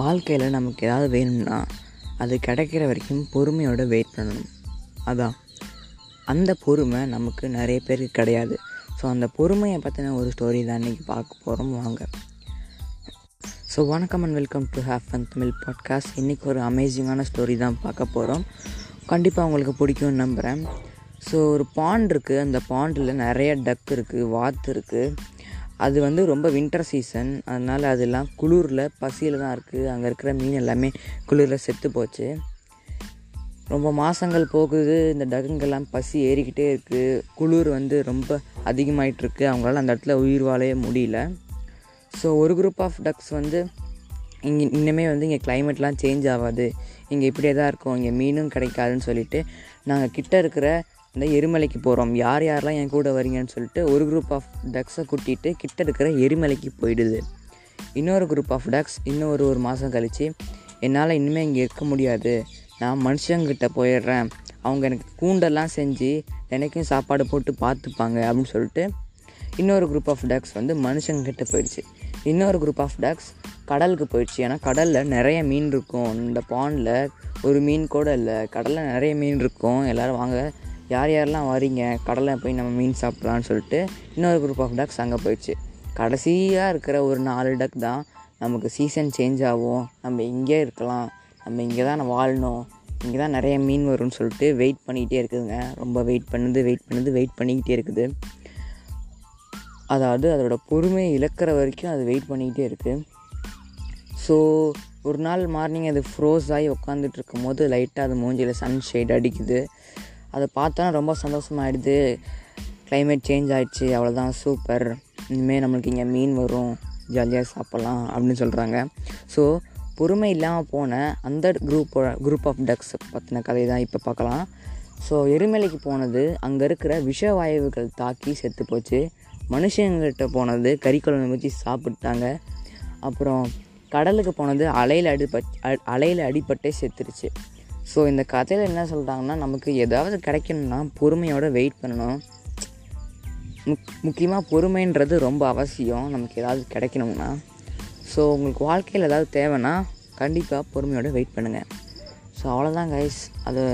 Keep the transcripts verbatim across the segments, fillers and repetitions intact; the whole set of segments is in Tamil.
வாழ்க்கையில் நமக்கு ஏதாவது வேணும்னா அது கிடைக்கிற வரைக்கும் பொறுமையோடு வெயிட் பண்ணணும். அதான் அந்த பொறுமை நமக்கு நிறைய பேருக்கு கிடையாது. ஸோ அந்த பொறுமையை பற்றின ஒரு ஸ்டோரி தான் இன்றைக்கி பார்க்க போகிறோம், வாங்க. ஸோ வணக்கம் and welcome to have fun Tamil podcast. இன்றைக்கி ஒரு அமேசிங்கான ஸ்டோரி தான் பார்க்க போகிறோம், கண்டிப்பாக உங்களுக்கு பிடிக்கும்னு நம்புகிறேன். ஸோ ஒரு பாண்ட் இருக்குது, அந்த பாண்டில் நிறைய டக் இருக்குது, வாத்து இருக்குது. அது வந்து ரொம்ப வின்டர் சீசன், அதனால் அதெல்லாம் குளிரில் பசியில் தான் இருக்குது. அங்கே இருக்கிற மீன் எல்லாமே குளிரில் செத்து போச்சு. ரொம்ப மாதங்கள் போகுது, இந்த டகுங்கெல்லாம் பசி ஏறிக்கிட்டே இருக்குது, குளிர் வந்து ரொம்ப அதிகமாகிட்ருக்கு, அவங்களால அந்த இடத்துல உயிர் வாழவே முடியல. ஸோ ஒரு குரூப் ஆஃப் டக்ஸ் வந்து இங்கே இன்னுமே வந்து இங்கே கிளைமேட்லாம் சேஞ்ச் ஆகாது, இங்கே இப்படியே தான் இருக்கும், இங்கே மீனும் கிடைக்காதுன்னு சொல்லிவிட்டு நாங்கள் கிட்ட இருக்கிற இந்த எரிமலைக்கு போகிறோம், யார் யாரெலாம் என் கூட வரீங்கன்னு சொல்லிட்டு ஒரு குரூப் ஆஃப் டக்ஸை கூட்டிகிட்டு கிட்ட இருக்கிற எரிமலைக்கு போயிடுது. இன்னொரு குரூப் ஆஃப் டக்ஸ் இன்னும் ஒரு ஒரு மாதம் கழித்து என்னால் இனிமேல் இங்கே இருக்க முடியாது, நான் மனுஷங்கிட்ட போயிடுறேன், அவங்க எனக்கு கூண்டெல்லாம் செஞ்சு எனக்கும் சாப்பாடு போட்டு பார்த்துப்பாங்க அப்படின்னு சொல்லிட்டு இன்னொரு குரூப் ஆஃப் டக்ஸ் வந்து மனுஷங்கிட்ட போயிடுச்சு. இன்னொரு குரூப் ஆஃப் டக்ஸ் கடலுக்கு போயிடுச்சு, ஏன்னா கடலில் நிறைய மீன் இருக்கும், இந்த பாண்டில் ஒரு மீன் கூட இல்லை, கடலில் நிறைய மீன் இருக்கும், எல்லோரும் வாங்க, யார் யாரெல்லாம் வரீங்க, கடலை போய் நம்ம மீன் சாப்பிட்லான்னு சொல்லிட்டு இன்னொரு குரூப் ஆஃப் டக்ஸ் அங்கே போயிடுச்சு. கடைசியாக இருக்கிற ஒரு நாலு டக் தான் நமக்கு சீசன் சேஞ்ச் ஆகும், நம்ம இங்கே இருக்கலாம், நம்ம இங்கே தான் வாழணும், இங்கே தான் நிறைய மீன் வரும்னு சொல்லிட்டு வெயிட் பண்ணிக்கிட்டே இருக்குதுங்க. ரொம்ப வெயிட் பண்ணுது வெயிட் பண்ணுது வெயிட் பண்ணிக்கிட்டே இருக்குது, அதாவது அதோட பொறுமையை இழக்கிற வரைக்கும் அது வெயிட் பண்ணிக்கிட்டே இருக்குது. ஸோ ஒரு நாள் மார்னிங் அது ஃப்ரோஸ் ஆகி உட்காந்துட்டு இருக்கும் போது லைட்டாக அது மூஞ்சியில் சன்ஷேட் அடிக்குது, அதை பார்த்தா ரொம்ப சந்தோஷமாகிடுது, கிளைமேட் சேஞ்ச் ஆகிடுச்சு, அவ்வளோதான் சூப்பர், இனிமேல் நம்மளுக்கு இங்கே மீன் வரும், ஜாலியாக சாப்பிட்லாம் அப்படின்னு சொல்கிறாங்க. ஸோ பொறுமை இல்லாமல் போன அந்த குரூப் குரூப் ஆஃப் டக்ஸ் பற்றின கதையை தான் இப்போ பார்க்கலாம். ஸோ எரிமலைக்கு போனது அங்கே இருக்கிற விஷவாயுக்கள் தாக்கி செத்து போச்சு, மனுஷங்கிட்ட போனது கறிக்குழம்பு வச்சு சாப்பிட்டாங்க, அப்புறம் கடலுக்கு போனது அலையில் அடிபட் அலையில் அடிபட்டே செத்துருச்சு. ஸோ இந்த கதையில் என்ன சொல்கிறாங்கன்னா, நமக்கு ஏதாவது கிடைக்கணும்னா பொறுமையோடு வெயிட் பண்ணணும், முக் முக்கியமாக பொறுமைன்றது ரொம்ப அவசியம் நமக்கு ஏதாவது கிடைக்கணும்னா. ஸோ உங்களுக்கு வாழ்க்கையில் ஏதாவது தேவைன்னா கண்டிப்பாக பொறுமையோடு வெயிட் பண்ணுங்கள். ஸோ அவ்வளோதான் கைஸ், அது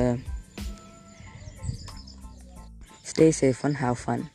stay safe and have fun.